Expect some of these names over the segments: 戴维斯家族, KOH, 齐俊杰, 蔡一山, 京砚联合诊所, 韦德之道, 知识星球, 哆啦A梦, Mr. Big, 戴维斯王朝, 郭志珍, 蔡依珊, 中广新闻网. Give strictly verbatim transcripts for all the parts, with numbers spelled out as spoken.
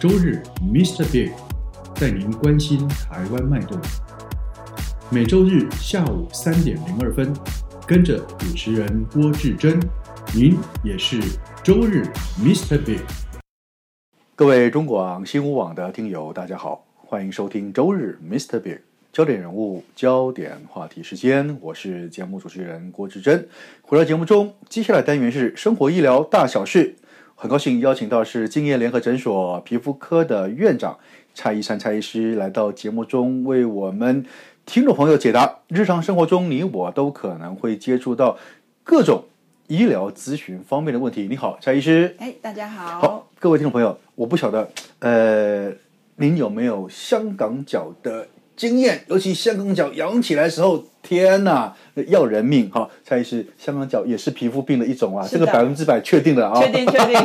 周日 Mister Big 带您关心台湾脉动。每周日下午三点零二分，跟着主持人郭志珍，您也是周日 Mister Big。 各位中广新闻网的听友，大家好，欢迎收听周日 Mister Big， 焦点人物、焦点话题时间，我是节目主持人郭志珍。回到节目中，接下来单元是生活医疗大小事。很高兴邀请到是京砚联合诊所皮肤科的院长蔡一山蔡医师来到节目中，为我们听众朋友解答日常生活中你我都可能会接触到各种医疗咨询方面的问题。你好，蔡医师。哎，大家好。好，各位听众朋友，我不晓得呃，您有没有香港脚的经验？尤其香港脚痒起来的时候，天哪，要人命哈！蔡医师，香港脚也是皮肤病的一种啊，这个百分之百确定的啊，确定确定。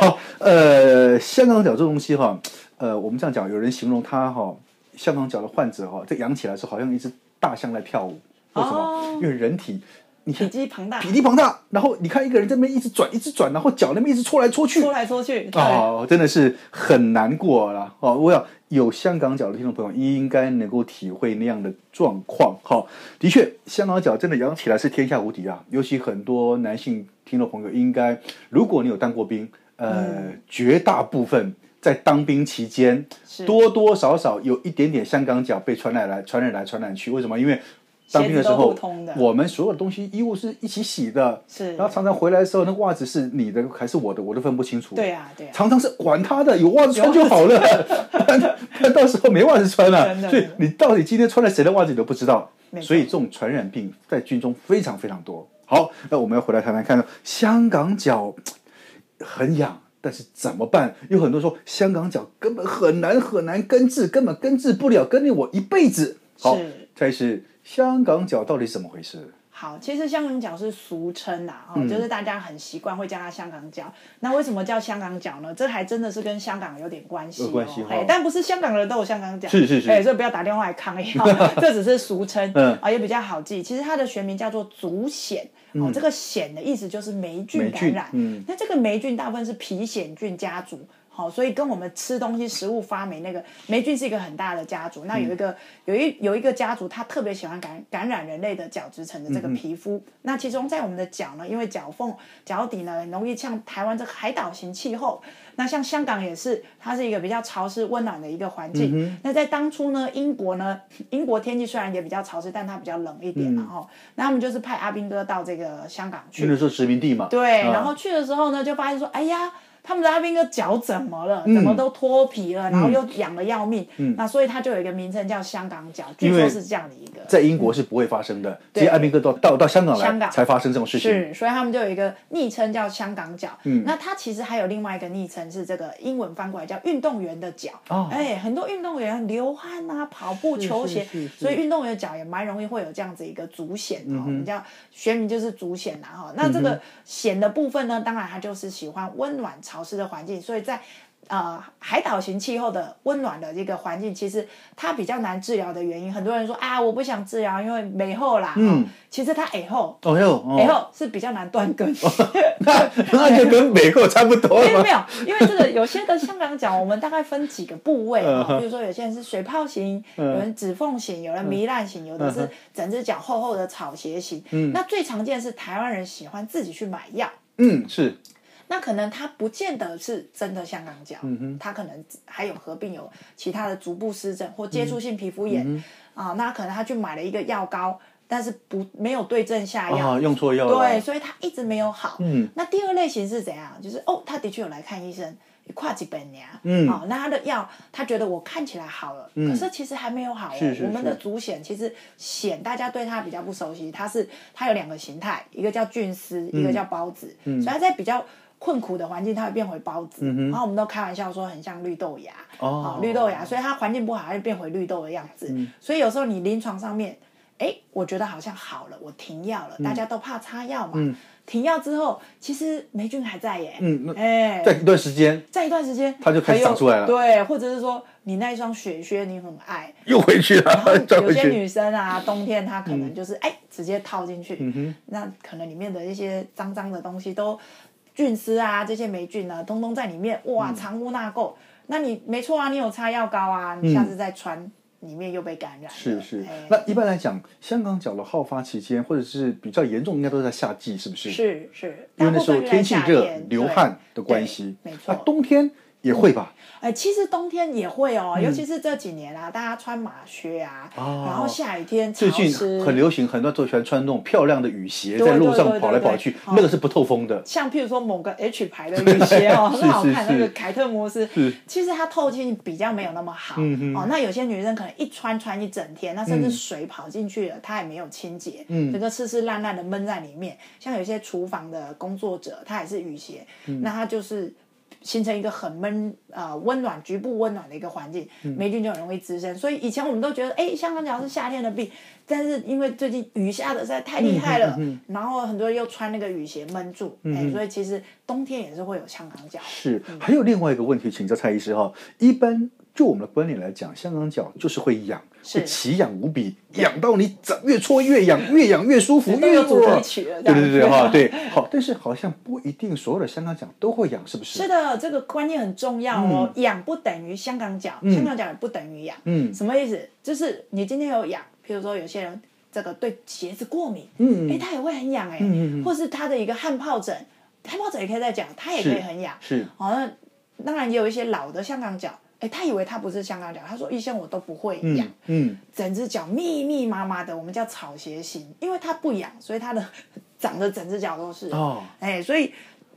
好，呃，香港脚这东西哈，呃，我们这样讲，有人形容它哈，香港脚的患者哈，这痒起来的时候好像一只大象在跳舞，为什么？哦、因为人体。你体积庞大，体积庞大，然后你看一个人这边一直转，一直转，然后脚那边一直戳来戳去，戳来戳去，哦，真的是很难过了哦。我想有香港脚的听众朋友应该能够体会那样的状况哈、哦。的确，香港脚真的痒起来是天下无敌啊，尤其很多男性听众朋友应该，如果你有当过兵，呃，嗯、绝大部分。在当兵期间，多多少少有一点点香港脚被传染来、传染来、传染去。为什么？因为当兵的时候，我们所有的东西衣物是一起洗的，然后常常回来的时候，那袜子是你的还是我的，我都分不清楚。对啊，对啊，常常是管他的，有袜子穿就好了，但到时候没袜子穿了、啊，所以你到底今天穿了谁的袜子你都不知道。所以这种传染病在军中非常非常多。好，那我们要回来谈谈看，香港脚很痒。但是怎么办？有很多说香港脚根本很难很难根治，根本根治不了，跟你我一辈子。好，蔡医师，香港脚到底怎么回事？好，其实香港脚是俗称啦、哦嗯、就是大家很习惯会叫它香港脚。那为什么叫香港脚呢？这还真的是跟香港有点关系、哦、有关系、哦哎、但不是香港人都有香港脚，是是是、哎、所以不要打电话来抗议、哦、这只是俗称、嗯哦、也比较好记。其实它的学名叫做足藓哦、这个藓的意思就是霉菌感染、嗯、那这个霉菌大部分是皮藓菌家族、哦、所以跟我们吃东西食物发霉那个霉菌是一个很大的家族。那有一个、嗯、有一有一个家族他特别喜欢 感, 感染人类的角质层的这个皮肤、嗯、那其中在我们的脚呢，因为脚缝脚底呢容易像台湾这个海岛型气候，那像香港也是，它是一个比较潮湿温暖的一个环境、嗯、那在当初呢，英国呢英国天气虽然也比较潮湿，但它比较冷一点、嗯、然后那他们就是派阿兵哥到这个香港去，那时候殖民地嘛，对、啊、然后去的时候呢就发现说，哎呀，他们的阿兵哥脚怎么了、嗯、怎么都脱皮了，然后又痒了要命、嗯、那所以它就有一个名称叫香港脚，据说是这样的一个，在英国是不会发生的，这些阿兵哥 到, 到, 到香港来才发生这种事情，是，所以他们就有一个昵称叫香港脚、嗯、那它其实还有另外一个昵称是这个英文翻过来叫运动员的脚、哦哎、很多运动员流汗啊跑步球鞋，是是是是，所以运动员的脚也蛮容易会有这样子一个足藓、嗯哦、我们叫学名就是足藓、啊、那这个藓的部分呢，当然它就是喜欢温暖潮潮湿的环境，所以在呃海岛型气候的温暖的这个环境，其实它比较难治疗的原因，很多人说啊我不想治疗，因为没后啦、嗯哦、其实它以后以、哦哦、后是比较难断根、哦、那, 那就跟美后差不多了。因为没有，因为这个有些的香港脚我们大概分几个部位、哦、比如说有些人是水泡型、嗯、有人指缝型，有人糜烂型、嗯、有的是整只脚厚厚的草鞋型、嗯、那最常见是台湾人喜欢自己去买药，嗯，是，那可能它不见得是真的香港脚，它、嗯、可能还有合并有其他的足部湿疹或接触性皮肤炎、嗯嗯呃、那可能他去买了一个药膏，但是不没有对症下药、啊、用错药了，对，所以他一直没有好、嗯、那第二类型是怎样？就是哦，他的确有来看医生，跨几本年，嗯，好、哦，那他的药，他觉得我看起来好了，嗯、可是其实还没有好、哦。是是是，我们的足藓其实藓大家对它比较不熟悉，它是它有两个形态，一个叫菌丝，一个叫孢子，嗯、所以它在比较困苦的环境，它会变回孢子、嗯、然后我们都开玩笑说很像绿豆芽、哦哦、绿豆芽，所以它环境不好它就变回绿豆的样子、嗯、所以有时候你临床上面哎，我觉得好像好了，我停药了、嗯、大家都怕擦药嘛、嗯、停药之后其实霉菌还在耶、嗯哎、在一段时间在一段时间它就开始长出来了，对，或者是说你那一双雪靴你很爱又回去了，然后有些女生啊冬天她可能就是哎、嗯、直接套进去、嗯、那可能里面的一些脏脏的东西都菌丝啊这些霉菌啊通通在里面，哇，藏污纳垢、嗯、那你没错啊，你有擦药膏啊，你下次再穿、嗯里面又被感染了，是是、哎、那一般来讲香港角的好发期间或者是比较严重应该都是在夏季，是不是？是是，因为那时候天气热流汗的关系，没错、啊、冬天也会吧、嗯呃、其实冬天也会哦、嗯、尤其是这几年啊大家穿马靴啊、哦、然后下雨天潮湿，最近很流行，很多人都喜欢穿那种漂亮的雨鞋在路上跑来跑去，对对对对对、哦、那个是不透风的，像譬如说某个 H 牌的雨鞋哦很好看，那个凯特摩斯其实它透气比较没有那么好、嗯哦、那有些女生可能一穿穿一整天，那甚至水跑进去了、嗯、它也没有清洁，这个湿湿烂烂的闷在里面，像有些厨房的工作者它也是雨鞋、嗯、那它就是形成一个很闷、呃、温暖局部温暖的一个环境，霉菌就很容易滋生、嗯、所以以前我们都觉得哎，香港脚是夏天的病，但是因为最近雨下的实在太厉害了、嗯嗯嗯、然后很多人又穿那个雨鞋闷住、嗯哎、所以其实冬天也是会有香港脚，是、嗯、还有另外一个问题请教蔡医师、哦、一般就我们的观点来讲香港脚就是会痒，是奇痒无比，痒到你越搓越痒，越痒越舒服，越有主题曲了，对对对对、哦、对好，但是好像不一定所有的香港脚都会痒，是不是？是的，这个观念很重要哦、嗯、痒不等于香港脚、嗯、香港脚也不等于痒、嗯、什么意思？就是你今天有痒，譬如说有些人这个对鞋子过敏，嗯哎，他也会很痒哎、嗯，或是他的一个汗疱疹，汗疱疹也可以再讲，他也可以很痒，是好、哦、那当然也有一些老的香港脚哎，他以为他不是香港脚，他说医生我都不会痒、嗯嗯、整只脚密密麻麻的，我们叫草鞋型，因为他不痒所以他的长得整只脚都是、哦、哎，所以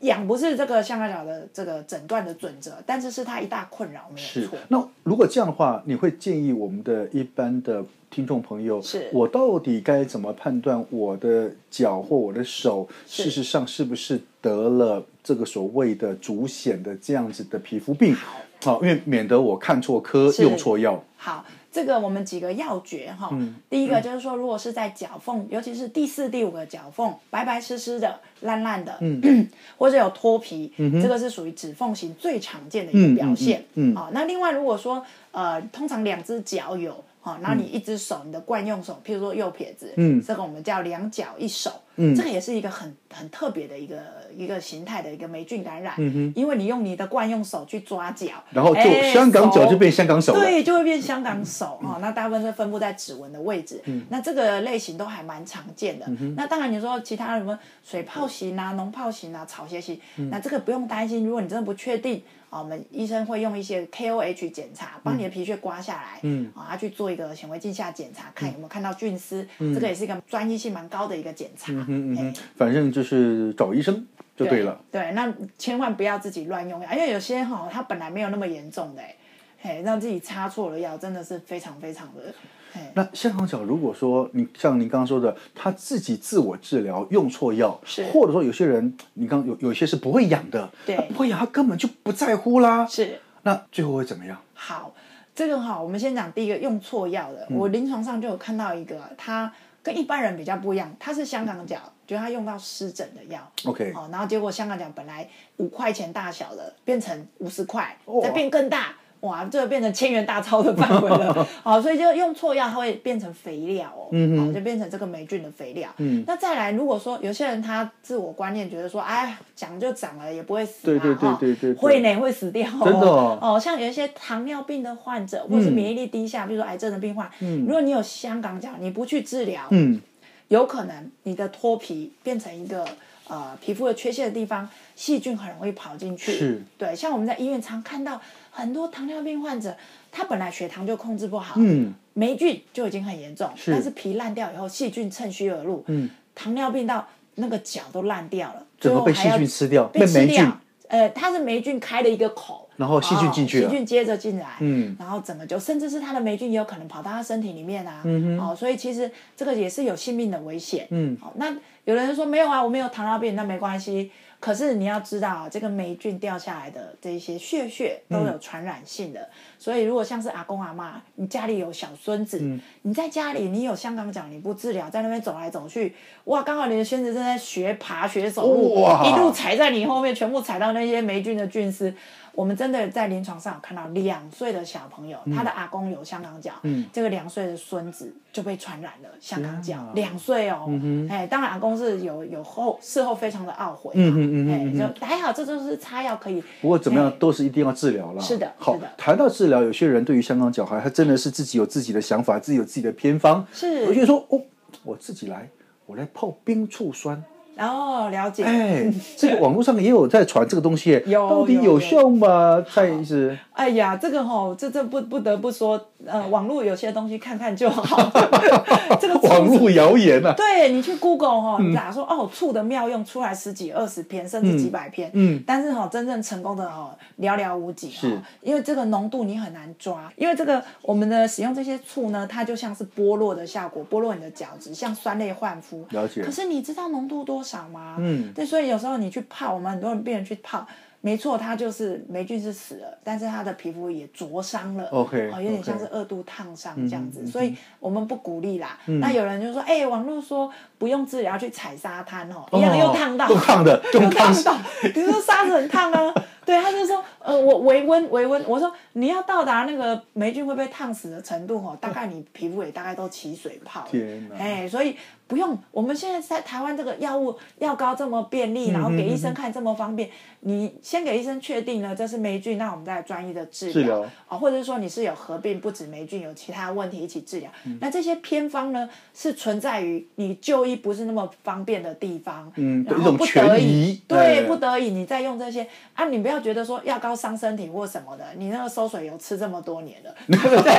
痒不是这个香港脚的这个诊断的准则，但是是他一大困扰，没有错。那如果这样的话你会建议我们的一般的听众朋友是我到底该怎么判断我的脚或我的手事实上是不是得了这个所谓的足癣的这样子的皮肤病，好，因为免得我看错科用错药。好，这个我们几个要诀、哦嗯、第一个就是说如果是在脚缝、嗯、尤其是第四第五个脚缝白白湿湿的烂烂的、嗯、或者有脱皮、嗯、这个是属于指缝型最常见的一个表现、嗯嗯嗯哦、那另外如果说、呃、通常两只脚有、哦、然后你一只手你的惯用手譬如说右撇子、嗯、这个我们叫两脚一手、嗯、这个也是一个很很特别的一个一个形态的一个霉菌感染、嗯、因为你用你的惯用手去抓脚，然后就、欸、香港脚就变香港手了，对，就会变香港手、嗯哦、那大部分是分布在指纹的位置、嗯、那这个类型都还蛮常见的、嗯、那当然你说其他什么水泡型啊脓泡型啊草鞋型、嗯、那这个不用担心，如果你真的不确定、哦、我们医生会用一些 K O H 检查帮你的皮屑刮下来、嗯哦、他去做一个显微镜下检查看有没有看到菌丝、嗯、这个也是一个专业性蛮高的一个检查、嗯嗯嗯、反正就是找医生就对了， 对, 对那千万不要自己乱用药，因为有些、哦、他本来没有那么严重的嘿，让自己插错了药真的是非常非常的。那香港脚如果说你像您刚刚说的他自己自我治疗用错药，或者说有些人你刚有有些是不会痒的，对，不会痒他根本就不在乎啦，是，那最后会怎么样？好，这个好，我们先讲第一个用错药的、嗯、我临床上就有看到一个他跟一般人比较不一样，他是香港脚、嗯、觉得他用到湿疹的药 OK、哦、然后结果香港脚本来五块钱大小的变成五十块、哦、再变更大，哇，这个变成千元大钞的范围了、哦、所以就用错药它会变成肥料、哦嗯哦、就变成这个霉菌的肥料、嗯、那再来如果说有些人他自我观念觉得说哎，长就长了也不会死、啊、对对对 对, 对, 对会呢会死掉、哦、真的 哦, 哦，像有一些糖尿病的患者或是免疫力低下、嗯、比如说癌症的病患、嗯、如果你有香港脚你不去治疗、嗯、有可能你的脱皮变成一个呃皮肤的缺陷的地方细菌很容易跑进去，是，对，像我们在医院常看到很多糖尿病患者他本来血糖就控制不好，嗯，霉菌就已经很严重，是，但是皮烂掉以后细菌趁虚而入，嗯，糖尿病到那个脚都烂掉了，最后被细菌吃掉，被霉菌呃它是霉菌开了一个口，然后细菌进去了、哦、细菌接着进来，嗯，然后整个就甚至是它的霉菌也有可能跑到它身体里面啊，嗯哦，所以其实这个也是有性命的危险，嗯，好、哦，那有人说没有啊我没有糖尿病，那没关系，可是你要知道、啊、这个霉菌掉下来的这些屑屑都有传染性的、嗯、所以如果像是阿公阿妈，你家里有小孙子、嗯、你在家里你有香港脚你不治疗，在那边走来走去，哇，刚好你的孙子正在学爬学走路，一路踩在你后面，全部踩到那些霉菌的菌丝。我们真的在临床上有看到两岁的小朋友、嗯、他的阿公有香港脚、嗯、这个两岁的孙子就被传染了香港脚、啊、两岁哦、嗯哎、当然阿公是有有后事后非常的懊悔、啊嗯嗯哎、就还好这就是擦药可以，不过怎么样、哎、都是一定要治疗啦。是的，好，是的。谈到治疗，有些人对于香港脚还他真的是自己有自己的想法，自己有自己的偏方，是我就说、哦、我自己来我来泡冰醋酸哦，了解。哎，这个网络上也有在传这个东西，到底有效吗？蔡医师，哎呀，这个吼、哦，这这不不得不说，呃，网络有些东西看看就好。这个网络谣言啊，对你去 Google 哈、哦，你打说、嗯、哦，醋的妙用出来十几、二十篇，甚至几百篇，嗯，嗯但是哈、哦，真正成功的哈、哦，寥寥无几、哦，是，因为这个浓度你很难抓，因为这个我们的使用这些醋呢，它就像是剥落的效果，剥落你的角质，像酸类焕肤。了解。可是你知道浓度多少？嗯，对，所以有时候你去泡，我们很多人病人去泡，没错，它就是霉菌是死了，但是它的皮肤也灼伤了 ，OK， 哦，有点像是二度烫伤这样子， okay, 所以我们不鼓励啦。嗯、那有人就说，哎、欸，网络说不用治疗去踩沙滩哦，一样又烫到，又烫的，又烫到，比如说沙子很烫啊。对，他就说，呃，我微温微温，我说你要到达那个霉菌会被烫死的程度哦，大概你皮肤也大概都起水泡了，天哪！哎，所以不用，我们现在在台湾这个药物药膏这么便利，然后给医生看这么方便，嗯嗯嗯你先给医生确定了这是霉菌，那我们再专一的治疗啊、哦，或者是说你是有合并不止霉菌有其他问题一起治疗、嗯，那这些偏方呢是存在于你就医不是那么方便的地方，嗯，然后不得已，对，不得已你再用这些啊，你不要。觉得说药膏伤身体或什么的，你那个馊水油吃这么多年了，对不对？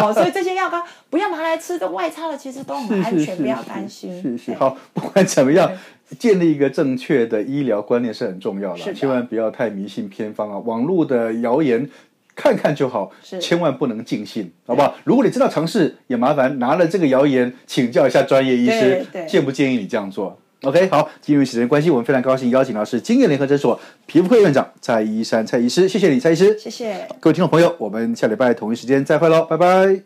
哦，所以这些药膏不要拿来吃，这外擦的其实都很安全，不要担心。是是，好，不管怎么样。建立一个正确的医疗观念是很重要的，千万不要太迷信偏方啊，网络的谣言看看就好，千万不能尽信，好不好？如果你真的尝试，也麻烦拿了这个谣言请教一下专业医师，建不建议你这样做。OK， 好，因为时间关系，我们非常高兴邀请到是京硯联合诊所皮肤科院长蔡依珊蔡医师，谢谢你，蔡医师，谢谢各位听众朋友，我们下礼拜同一时间再会喽，拜拜。